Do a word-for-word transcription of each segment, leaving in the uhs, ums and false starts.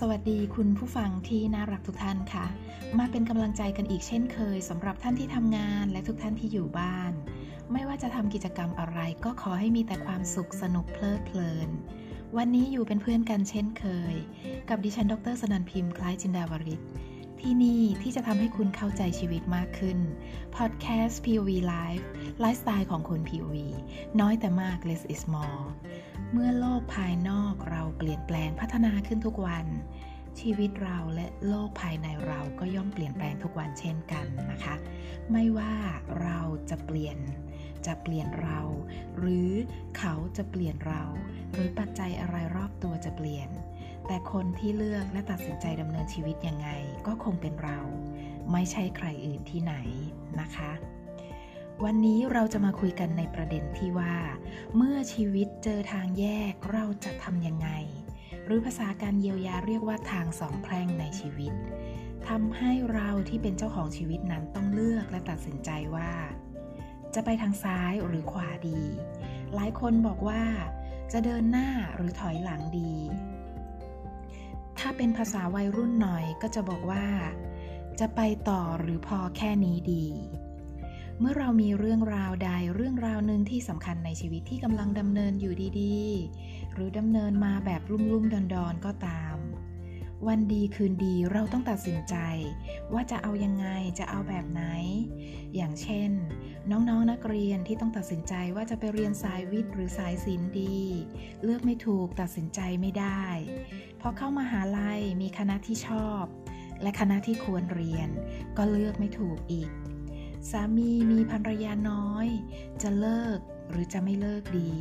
สวัสดีคุณผู้ฟังที่น่ารักทุกท่านค่ะมาเป็นกำลังใจกันอีกเช่นเคยสำหรับท่านที่ทำงานและทุกท่านที่อยู่บ้านไม่ว่าจะทำกิจกรรมอะไรก็ขอให้มีแต่ความสุขสนุกเพลิดเพลินวันนี้อยู่เป็นเพื่อนกันเช่นเคยกับดิฉันดร.สนันท์พิมพ์คล้ายจินดาวริศที่นี่ที่จะทำให้คุณเข้าใจชีวิตมากขึ้น Podcast พี โอ วี Life ไลฟ์สไตล์ของคน พี โอ วี น้อยแต่มาก Less is more เมื่อโลกภายนอกเราเปลี่ยนแปลงพัฒนาขึ้นทุกวันชีวิตเราและโลกภายในเราก็ย่อมเปลี่ยนแปลงทุกวันเช่นกันนะคะไม่ว่าเราจะเปลี่ยนจะเปลี่ยนเราหรือเขาจะเปลี่ยนเราหรือปัจจัยอะไรรอบตัวจะเปลี่ยนแต่คนที่เลือกและตัดสินใจดำเนินชีวิตยังไงก็คงเป็นเราไม่ใช่ใครอื่นที่ไหนนะคะวันนี้เราจะมาคุยกันในประเด็นที่ว่าเมื่อชีวิตเจอทางแยกเราจะทำยังไงหรือภาษาการเยียวยาเรียกว่าทางสองแพร่งในชีวิตทำให้เราที่เป็นเจ้าของชีวิตนั้นต้องเลือกและตัดสินใจว่าจะไปทางซ้ายหรือขวาดีหลายคนบอกว่าจะเดินหน้าหรือถอยหลังดีถ้าเป็นภาษาวัยรุ่นหน่อยก็จะบอกว่าจะไปต่อหรือพอแค่นี้ดีเมื่อเรามีเรื่องราวใดเรื่องราวหนึ่งที่สำคัญในชีวิตที่กำลังดำเนินอยู่ดีๆหรือดำเนินมาแบบลุ่มๆดอนๆก็ตามวันดีคืนดีเราต้องตัดสินใจว่าจะเอายังไงจะเอาแบบไหนอย่างเช่นน้องๆ น, นักเรียนที่ต้องตัดสินใจว่าจะไปเรียนสายวิทย์หรือสายศิลป์ดีเลือกไม่ถูกตัดสินใจไม่ได้พอเข้ามหาลัยมีคณะที่ชอบและคณะที่ควรเรียนก็เลือกไม่ถูกอีกสามีมีภรรยาน้อยจะเลิกหรือจะไม่เลิกดี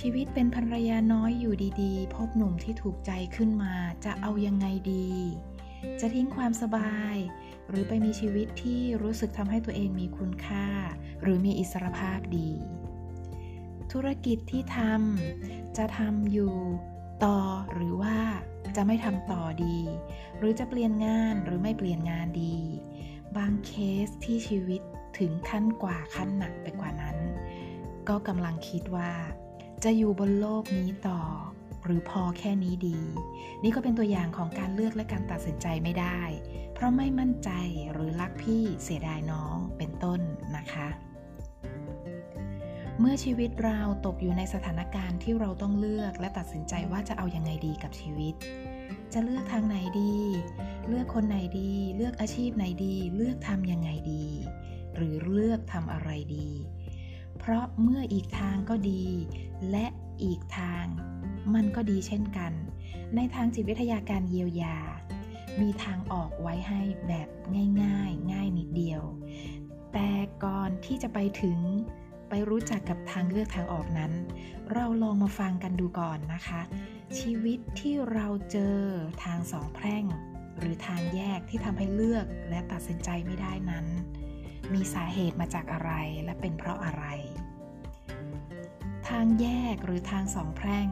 ชีวิตเป็นภรรยาน้อยอยู่ดีๆพบหนุ่มที่ถูกใจขึ้นมาจะเอายังไงดีจะทิ้งความสบายหรือไปมีชีวิตที่รู้สึกทำให้ตัวเองมีคุณค่าหรือมีอิสรภาพดีธุรกิจที่ทำจะทำอยู่ต่อหรือว่าจะไม่ทำต่อดีหรือจะเปลี่ยนงานหรือไม่เปลี่ยนงานดีบางเคสที่ชีวิตถึงขั้นกว่าขั้นหนักไปกว่านั้นก็กำลังคิดว่าจะอยู่บนโลกนี้ต่อหรือพอแค่นี้ดีนี่ก็เป็นตัวอย่างของการเลือกและการตัดสินใจไม่ได้เพราะไม่มั่นใจหรือรักพี่เสียดายน้องเป็นต้นนะคะเมื่อชีวิตเราตกอยู่ในสถานการณ์ที่เราต้องเลือกและตัดสินใจว่าจะเอายังไงดีกับชีวิตจะเลือกทางไหนดีเลือกคนไหนดีเลือกอาชีพไหนดีเลือกทำยังไงดีหรือเลือกทำอะไรดีเพราะเมื่ออีกทางก็ดีและอีกทางมันก็ดีเช่นกันในทางจิตวิทยาการเยียวยามีทางออกไว้ให้แบบง่ายๆง่ายนิดเดียวแต่ก่อนที่จะไปถึงไปรู้จักกับทางเลือกทางออกนั้นเราลองมาฟังกันดูก่อนนะคะชีวิตที่เราเจอทางสองแพร่งหรือทางแยกที่ทำให้เลือกและตัดสินใจไม่ได้นั้นมีสาเหตุมาจากอะไรและเป็นเพราะอะไรทางแยกหรือทางสองแพร่ง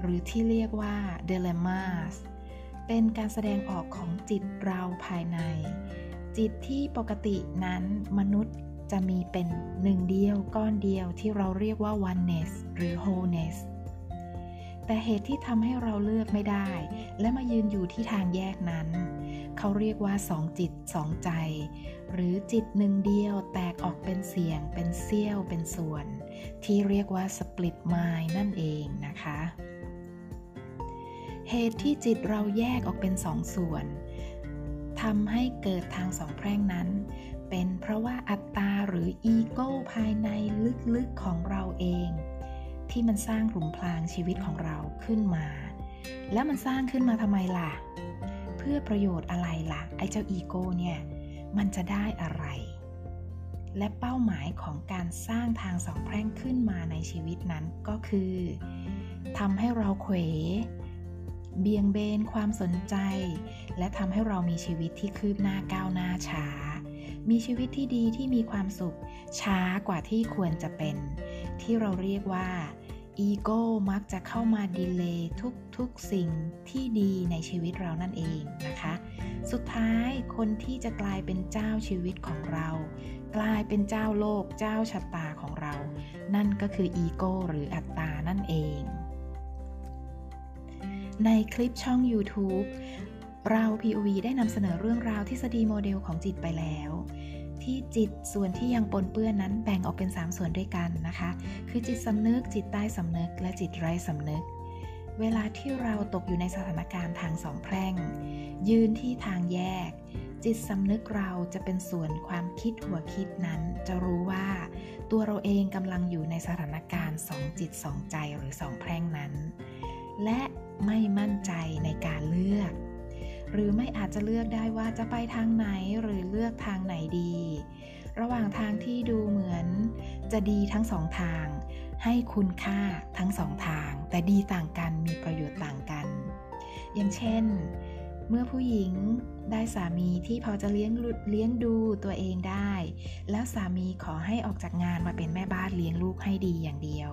หรือที่เรียกว่า dilemmas เป็นการแสดงออกของจิตเราภายในจิตที่ปกตินั้นมนุษย์จะมีเป็นหนึ่งเดียวก้อนเดียวที่เราเรียกว่า oneness หรือ wholeness แต่เหตุที่ทำให้เราเลือกไม่ได้และมายืนอยู่ที่ทางแยกนั้นเขาเรียกว่าสองจิตสองใจหรือจิตหนึ่งเดียวแตกออกเป็นเสียงเป็นเสี้ยวเป็นส่วนที่เรียกว่า split mind นั่นเองนะคะเหตุที่จิตเราแยกออกเป็นสองส่วนทำให้เกิดทางสองแพร่งนั้นเป็นเพราะว่าอัตตาหรืออีโก้ภายในลึกๆของเราเองที่มันสร้างหลุมพรางชีวิตของเราขึ้นมาแล้วมันสร้างขึ้นมาทำไมล่ะเพื่อประโยชน์อะไรล่ะไอ้เจ้าอีโก้เนี่ยมันจะได้อะไรและเป้าหมายของการสร้างทางสองแพร่งขึ้นมาในชีวิตนั้นก็คือทำให้เราเขวเบี่ยงเบนความสนใจและทำให้เรามีชีวิตที่คืบหน้าก้าวหน้าช้ามีชีวิตที่ดีที่มีความสุขช้ากว่าที่ควรจะเป็นที่เราเรียกว่าอีโก้มักจะเข้ามาดีเลย์ทุกๆสิ่งที่ดีในชีวิตเรานั่นเองนะคะสุดท้ายคนที่จะกลายเป็นเจ้าชีวิตของเรากลายเป็นเจ้าโลกเจ้าชะตาของเรานั่นก็คืออีโก้หรืออัตตานั่นเอง ในคลิปช่อง YouTube เรา พี โอ วี ได้นำเสนอเรื่องราวทฤษฎีโมเดลของจิตไปแล้วที่จิตส่วนที่ยังปนเปื้อนนั้นแบ่งออกเป็นสามส่วนด้วยกันนะคะคือจิตสำนึกจิตใต้สำนึกและจิตไร้สำนึกเวลาที่เราตกอยู่ในสถานการณ์ทางสองแพร่งยืนที่ทางแยกจิตสำนึกเราจะเป็นส่วนความคิดหัวคิดนั้นจะรู้ว่าตัวเราเองกำลังอยู่ในสถานการณ์สองจิตสองใจหรือสองแพร่งนั้นและไม่มั่นใจในการเลือกหรือไม่อาจจะเลือกได้ว่าจะไปทางไหนหรือเลือกทางไหนดีระหว่างทางที่ดูเหมือนจะดีทั้งสองทางให้คุณค่าทั้งสองทางแต่ดีต่างกันมีประโยชน์ต่างกันอย่างเช่นเมื่อผู้หญิงได้สามีที่พอจะเลี้ยงเลี้ยงดูตัวเองได้แล้วสามีขอให้ออกจากงานมาเป็นแม่บ้านเลี้ยงลูกให้ดีอย่างเดียว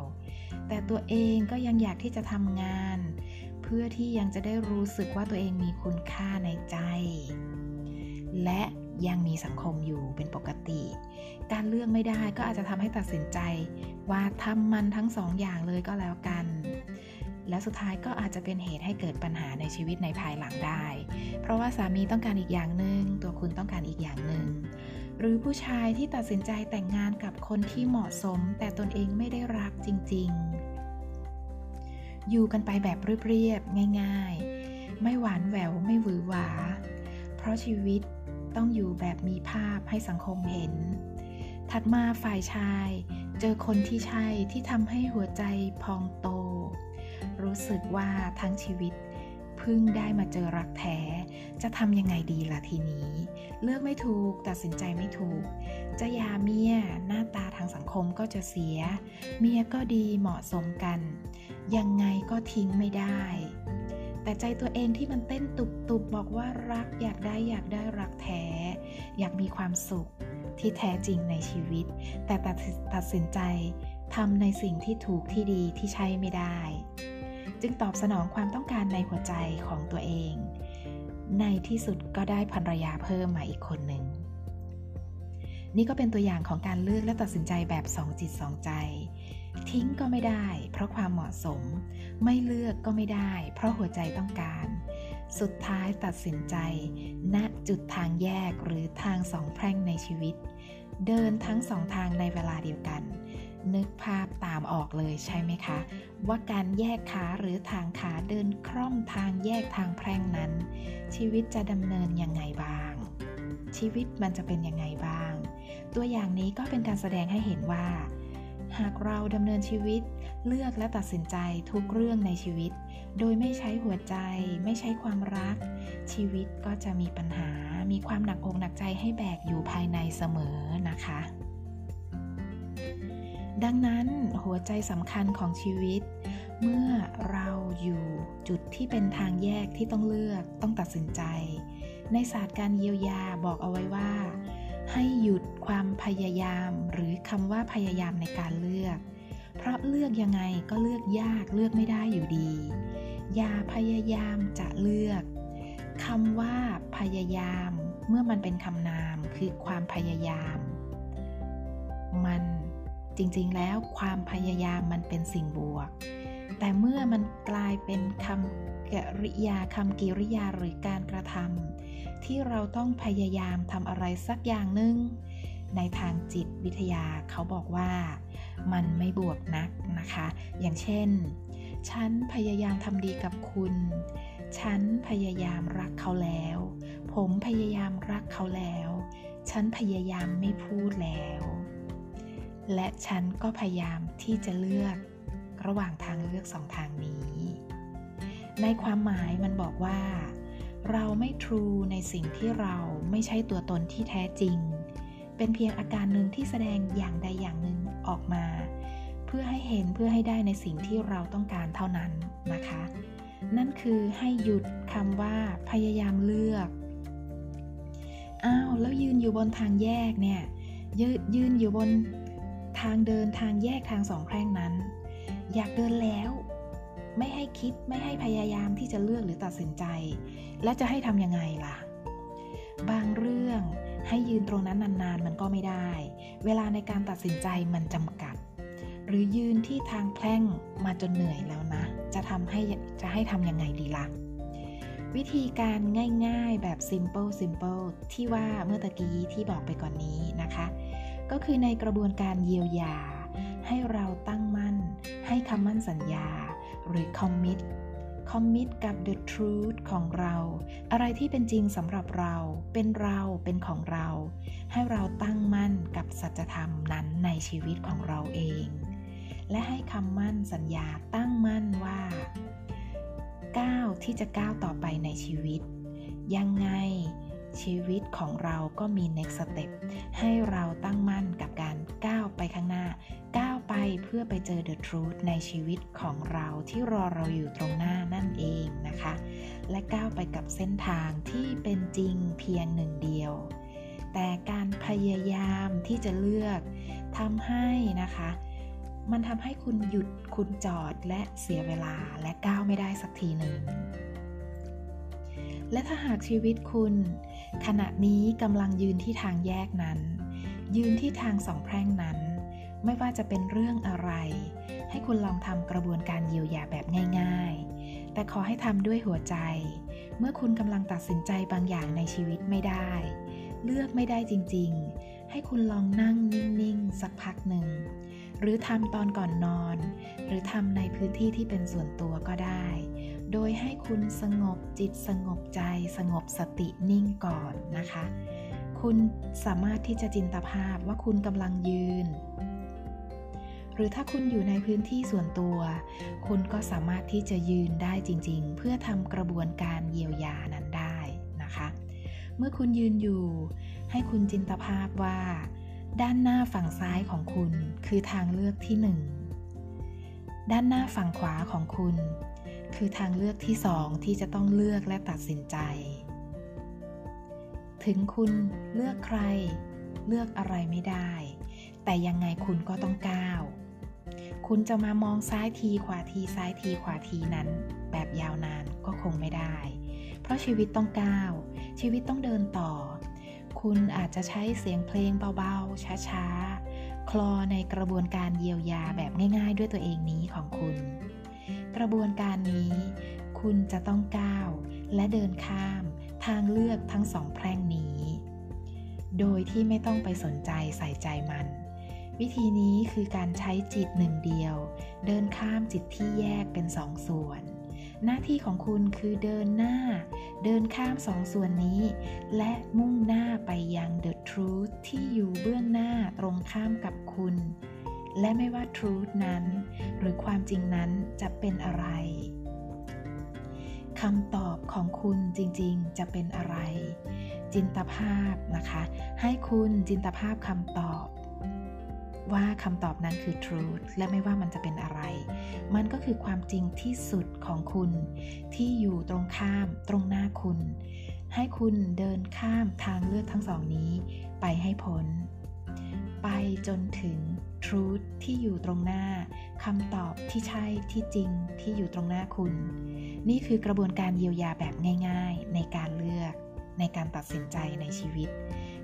แต่ตัวเองก็ยังอยากที่จะทำงานเพื่อที่ยังจะได้รู้สึกว่าตัวเองมีคุณค่าในใจและยังมีสังคมอยู่เป็นปกติการเลือกไม่ได้ก็อาจจะทำให้ตัดสินใจว่าทำมันทั้งสองอย่างเลยก็แล้วกันแล้วสุดท้ายก็อาจจะเป็นเหตุให้เกิดปัญหาในชีวิตในภายหลังได้เพราะว่าสามีต้องการอีกอย่างหนึ่งตัวคุณต้องการอีกอย่างหนึ่งหรือผู้ชายที่ตัดสินใจแต่งงานกับคนที่เหมาะสมแต่ตนเองไม่ได้รักจริงๆอยู่กันไปแบบเรียบๆง่ายๆไม่หวานแหววไม่หวือหวาเพราะชีวิตต้องอยู่แบบมีภาพให้สังคมเห็นถัดมาฝ่ายชายเจอคนที่ใช่ที่ทำให้หัวใจพองโตรู้สึกว่าทั้งชีวิตเพิ่งได้มาเจอรักแท้จะทำยังไงดีล่ะทีนี้เลือกไม่ถูกตัดสินใจไม่ถูกจะหย่าเมียหน้าตาทางสังคมก็จะเสียเมียก็ดีเหมาะสมกันยังไงก็ทิ้งไม่ได้แต่ใจตัวเองที่มันเต้นตุบตุบบอกว่ารักอยากได้อยากได้รักแท้อยากมีความสุขที่แท้จริงในชีวิตแต่ตัดตัดสินใจทำในสิ่งที่ถูกที่ดีที่ใช่ไม่ได้จึงตอบสนองความต้องการในหัวใจของตัวเองในที่สุดก็ได้ภรรยาเพิ่มมาอีกคนหนึ่งนี่ก็เป็นตัวอย่างของการเลือกและตัดสินใจแบบสองจิตสองใจทิ้งก็ไม่ได้เพราะความเหมาะสมไม่เลือกก็ไม่ได้เพราะหัวใจต้องการสุดท้ายตัดสินใจณจุดทางแยกหรือทางสองแพร่งในชีวิตเดินทั้งสองทางในเวลาเดียวกันนึกภาพตามออกเลยใช่ไหมคะว่าการแยกขาหรือทางขาเดินคร่อมทางแยกทางแพร่งนั้นชีวิตจะดำเนินยังไงบ้างชีวิตมันจะเป็นยังไงบ้างตัวอย่างนี้ก็เป็นการแสดงให้เห็นว่าหากเราดำเนินชีวิตเลือกและตัดสินใจทุกเรื่องในชีวิตโดยไม่ใช้หัวใจไม่ใช้ความรักชีวิตก็จะมีปัญหามีความหนักอกหนักใจให้แบกอยู่ภายในเสมอนะคะดังนั้นหัวใจสำคัญของชีวิตเมื่อเราอยู่จุดที่เป็นทางแยกที่ต้องเลือกต้องตัดสินใจในศาสตร์การเยียวยาบอกเอาไว้ว่าให้หยุดความพยายามหรือคำว่าพยายามในการเลือกเพราะเลือกยังไงก็เลือกยากเลือกไม่ได้อยู่ดีอย่าพยายามจะเลือกคำว่าพยายามเมื่อมันเป็นคำนามคือความพยายามมันจริงๆแล้วความพยายามมันเป็นสิ่งบวกแต่เมื่อมันกลายเป็นคำกริยาคำกิริยาหรือการกระทำที่เราต้องพยายามทำอะไรสักอย่างหนึ่งในทางจิตวิทยาเขาบอกว่ามันไม่บวกนักนะคะอย่างเช่นฉันพยายามทำดีกับคุณฉันพยายามรักเขาแล้วผมพยายามรักเขาแล้วฉันพยายามไม่พูดแล้วและฉันก็พยายามที่จะเลือกระหว่างทางเลือกสองทางนี้ในความหมายมันบอกว่าเราไม่ true ในสิ่งที่เราไม่ใช่ตัวตนที่แท้จริงเป็นเพียงอาการหนึ่งที่แสดงอย่างใดอย่างหนึ่งออกมาเพื่อให้เห็นเพื่อให้ได้ในสิ่งที่เราต้องการเท่านั้นนะคะนั่นคือให้หยุดคำว่าพยายามเลือกอ้าวแล้วยืนอยู่บนทางแยกเนี่ยยืนยืนอยู่บนทางเดินทางแยกทางสองแพร่งนั้นอยากเดินแล้วไม่ให้คิดไม่ให้พยายามที่จะเลือกหรือตัดสินใจแล้วจะให้ทำยังไงล่ะบางเรื่องให้ยืนตรงนั้นนานๆมันก็ไม่ได้เวลาในการตัดสินใจมันจำกัดหรือยืนที่ทางแพร่งมาจนเหนื่อยแล้วนะ จะทำให้จะให้ทำยังไงดีล่ะวิธีการง่ายๆแบบ simple simple ที่ว่าเมื่อตะกี้ที่บอกไปก่อนนี้นะคะก็คือในกระบวนการเยียวยาให้เราตั้งมั่นให้คำมั่นสัญญาหรือ commit commit กับ the truth ของเราอะไรที่เป็นจริงสำหรับเราเป็นเราเป็นของเราให้เราตั้งมั่นกับสัจธรรมนั้นในชีวิตของเราเองและให้คำมั่นสัญญาตั้งมั่นว่าก้าวที่จะก้าวต่อไปในชีวิตยังไงชีวิตของเราก็มี next step ให้เราตั้งมั่นกับการก้าวไปข้างหน้าก้าวไปเพื่อไปเจอ the truth ในชีวิตของเราที่รอเราอยู่ตรงหน้านั่นเองนะคะและก้าวไปกับเส้นทางที่เป็นจริงเพียงหนึ่งเดียวแต่การพยายามที่จะเลือกทำให้นะคะมันทำให้คุณหยุดคุณจอดและเสียเวลาและก้าวไม่ได้สักทีหนึ่งและถ้าหากชีวิตคุณขณะนี้กำลังยืนที่ทางแยกนั้นยืนที่ทางสองแพร่งนั้นไม่ว่าจะเป็นเรื่องอะไรให้คุณลองทำกระบวนการเยียวยาแบบง่ายๆแต่ขอให้ทำด้วยหัวใจเมื่อคุณกำลังตัดสินใจบางอย่างในชีวิตไม่ได้เลือกไม่ได้จริงๆให้คุณลองนั่งนิ่งๆสักพักหนึ่งหรือทำตอนก่อนนอนหรือทำในพื้นที่ที่เป็นส่วนตัวก็ได้โดยให้คุณสงบจิตสงบใจสงบสตินิ่งก่อนนะคะคุณสามารถที่จะจินตภาพว่าคุณกำลังยืนหรือถ้าคุณอยู่ในพื้นที่ส่วนตัวคุณก็สามารถที่จะยืนได้จริงๆเพื่อทำกระบวนการเยียวยานั้นได้นะคะเมื่อคุณยืนอยู่ให้คุณจินตภาพว่าด้านหน้าฝั่งซ้ายของคุณคือทางเลือกที่หนึ่งด้านหน้าฝั่งขวาของคุณคือทางเลือกที่สองที่จะต้องเลือกและตัดสินใจถึงคุณเลือกใครเลือกอะไรไม่ได้แต่ยังไงคุณก็ต้องก้าวคุณจะมามองซ้ายทีขวาทีซ้ายทีขวาทีนั้นแบบยาวนานก็คงไม่ได้เพราะชีวิตต้องก้าวชีวิตต้องเดินต่อคุณอาจจะใช้เสียงเพลงเบาๆช้าๆคลอในกระบวนการเยียวยาแบบง่ายๆด้วยตัวเองนี้ของคุณกระบวนการนี้คุณจะต้องก้าวและเดินข้ามทางเลือกทั้งสองแพร่งนี้โดยที่ไม่ต้องไปสนใจใส่ใจมันวิธีนี้คือการใช้จิตหนึ่งเดียวเดินข้ามจิตที่แยกเป็นสองส่วนหน้าที่ของคุณคือเดินหน้าเดินข้ามสองส่วนนี้และมุ่งหน้าไปยัง The Truth ที่อยู่เบื้องหน้าตรงข้ามกับคุณและไม่ว่า Truth นั้นหรือความจริงนั้นจะเป็นอะไรคำตอบของคุณจริงๆจะเป็นอะไรจินตภาพนะคะให้คุณจินตภาพคำตอบว่าคำตอบนั้นคือ truth และไม่ว่ามันจะเป็นอะไรมันก็คือความจริงที่สุดของคุณที่อยู่ตรงข้ามตรงหน้าคุณให้คุณเดินข้ามทางเลือกทั้งสองนี้ไปให้พ้นไปจนถึง truth ที่อยู่ตรงหน้าคำตอบที่ใช่ที่จริงที่อยู่ตรงหน้าคุณนี่คือกระบวนการเยียวยาแบบง่ายๆในการเลือกในการตัดสินใจในชีวิต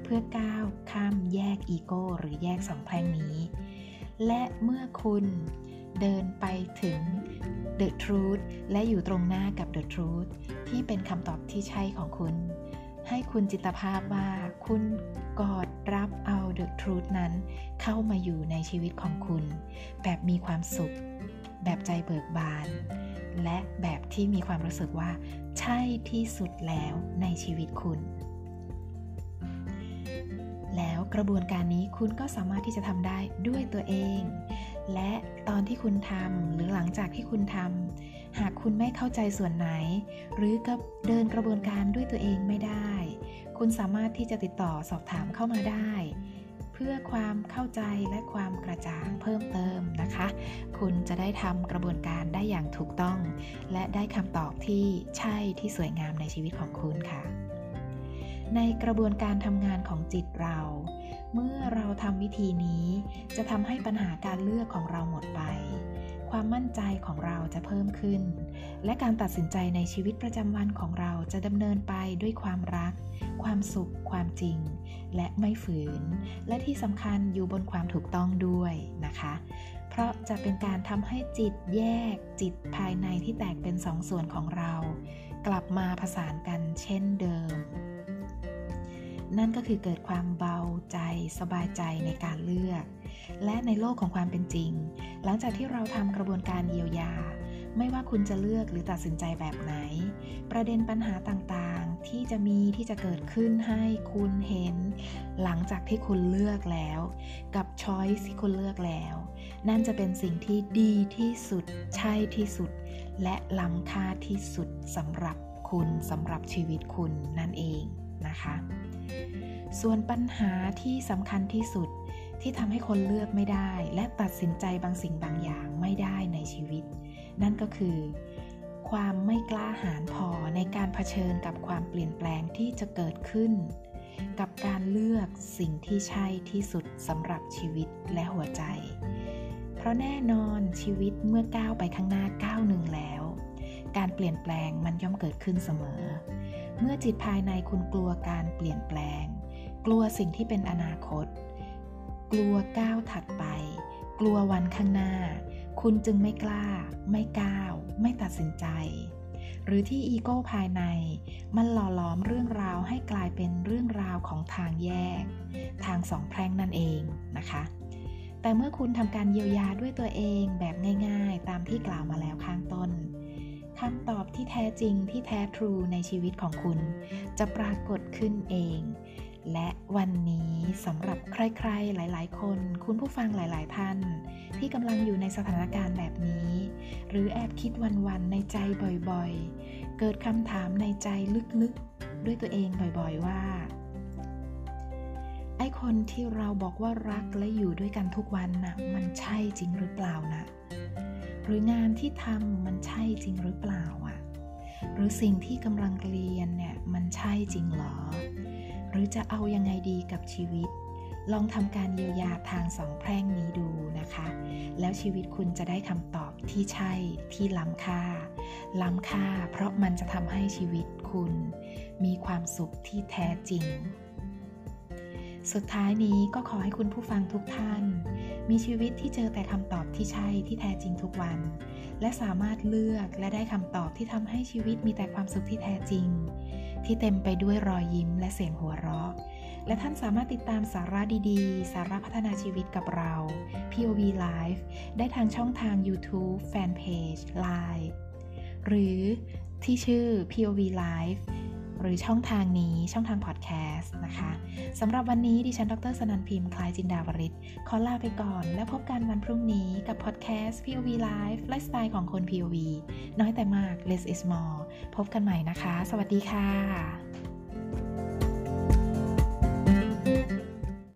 เพื่อก้าวข้ามแยกอีโก้หรือแยกสองแพร่งนี้และเมื่อคุณเดินไปถึง The Truth และอยู่ตรงหน้ากับ The Truth ที่เป็นคำตอบที่ใช่ของคุณให้คุณจินตภาพว่าคุณกอดรับเอา The Truth นั้นเข้ามาอยู่ในชีวิตของคุณแบบมีความสุขแบบใจเบิกบานและแบบที่มีความรู้สึกว่าใช่ที่สุดแล้วในชีวิตคุณแล้วกระบวนการนี้คุณก็สามารถที่จะทำได้ด้วยตัวเองและตอนที่คุณทำหรือหลังจากที่คุณทำหากคุณไม่เข้าใจส่วนไหนหรือกับเดินกระบวนการด้วยตัวเองไม่ได้คุณสามารถที่จะติดต่อสอบถามเข้ามาได้เพื่อความเข้าใจและความกระจ่างเพิ่มเติมนะคะคุณจะได้ทำกระบวนการได้อย่างถูกต้องและได้คำตอบที่ใช่ที่สวยงามในชีวิตของคุณค่ะในกระบวนการทำงานของจิตเราเมื่อเราทำวิธีนี้จะทำให้ปัญหาการเลือกของเราหมดไปความมั่นใจของเราจะเพิ่มขึ้นและการตัดสินใจในชีวิตประจำวันของเราจะดำเนินไปด้วยความรักความสุขความจริงและไม่ฝืนและที่สำคัญอยู่บนความถูกต้องด้วยนะคะเพ ราะจะเป็นการทำให้จิตแยกจิตภายในที่แตกเป็นสองส่วนของเรากลับมาผสานกันเช่นเดิมนั่นก็คือเกิดความเบาใจสบายใจในการเลือกและในโลกของความเป็นจริงหลังจากที่เราทำกระบวนการเยียวยาไม่ว่าคุณจะเลือกหรือตัดสินใจแบบไหนประเด็นปัญหาต่างๆที่จะมีที่จะเกิดขึ้นให้คุณเห็นหลังจากที่คุณเลือกแล้วกับช้อยส์ที่คุณเลือกแล้วนั่นจะเป็นสิ่งที่ดีที่สุดใช่ที่สุดและล้ำค่าที่สุดสำหรับคุณสำหรับชีวิตคุณนั่นเองนะคะส่วนปัญหาที่สำคัญที่สุดที่ทำให้คนเลือกไม่ได้และตัดสินใจบางสิ่งบางอย่างไม่ได้ในชีวิตนั่นก็คือความไม่กล้าหาญพอในการเผชิญกับความเปลี่ยนแปลงที่จะเกิดขึ้นกับการเลือกสิ่งที่ใช่ที่สุดสำหรับชีวิตและหัวใจเพราะแน่นอนชีวิตเมื่อก้าวไปข้างหน้าก้าวหนึ่งแล้วการเปลี่ยนแปลงมันย่อมเกิดขึ้นเสมอเมื่อจิตภายในคุณกลัวการเปลี่ยนแปลงกลัวสิ่งที่เป็นอนาคตกลัวก้าวถัดไปกลัววันข้างหน้าคุณจึงไม่กล้าไม่ก้าวไม่ตัดสินใจหรือที่อีโก้ภายในมันหล่อหลอมเรื่องราวให้กลายเป็นเรื่องราวของทางแยกทางสองแพร่งนั่นเองนะคะแต่เมื่อคุณทำการเยียวยาด้วยตัวเองแบบง่ายๆตามที่กล่าวมาแล้วข้างต้นคำตอบที่แท้จริงที่แท้ทรูในชีวิตของคุณจะปรากฏขึ้นเองและวันนี้สำหรับใครๆหลายๆคนคุณผู้ฟังหลายๆท่านที่กำลังอยู่ในสถานการณ์แบบนี้หรือแอบคิดวันๆในใจบ่อยๆเกิดคำถามในใจลึกๆด้วยตัวเองบ่อยๆว่าไอ้คนที่เราบอกว่ารักและอยู่ด้วยกันทุกวันน่ะมันใช่จริงหรือเปล่านะหรืองานที่ทำมันใช่จริงหรือเปล่าอ่ะหรือสิ่งที่กำลังเรียนเนี่ยมันใช่จริงหรอหรือจะเอายังไงดีกับชีวิตลองทำการเยียวยาทางสองแพร่งนี้ดูนะคะแล้วชีวิตคุณจะได้คำตอบที่ใช่ที่ล้ำค่าล้ำค่าเพราะมันจะทำให้ชีวิตคุณมีความสุขที่แท้จริงสุดท้ายนี้ก็ขอให้คุณผู้ฟังทุกท่านมีชีวิตที่เจอแต่คำตอบที่ใช่ที่แท้จริงทุกวันและสามารถเลือกและได้คำตอบที่ทำให้ชีวิตมีแต่ความสุขที่แท้จริงที่เต็มไปด้วยรอยยิ้มและเสียงหัวเราะและท่านสามารถติดตามสาระดีๆสาระพัฒนาชีวิตกับเรา พี โอ วี Life ได้ทางช่องทาง YouTube Fanpage Line หรือที่ชื่อ พี โอ วี Life หรือช่องทางนี้ช่องทาง Podcast นะคะสำหรับวันนี้ดิฉันดรสนันท์พิมพ์คล้ายจินดาวริศขอลาไปก่อนแล้วพบกันวันพรุ่งนี้กับ Podcast พี โอ วี Life ไลฟ์สไตล์ของคน พี โอ วี น้อยแต่มาก Less is more พบกันใหม่นะคะสวัสดีค่ะ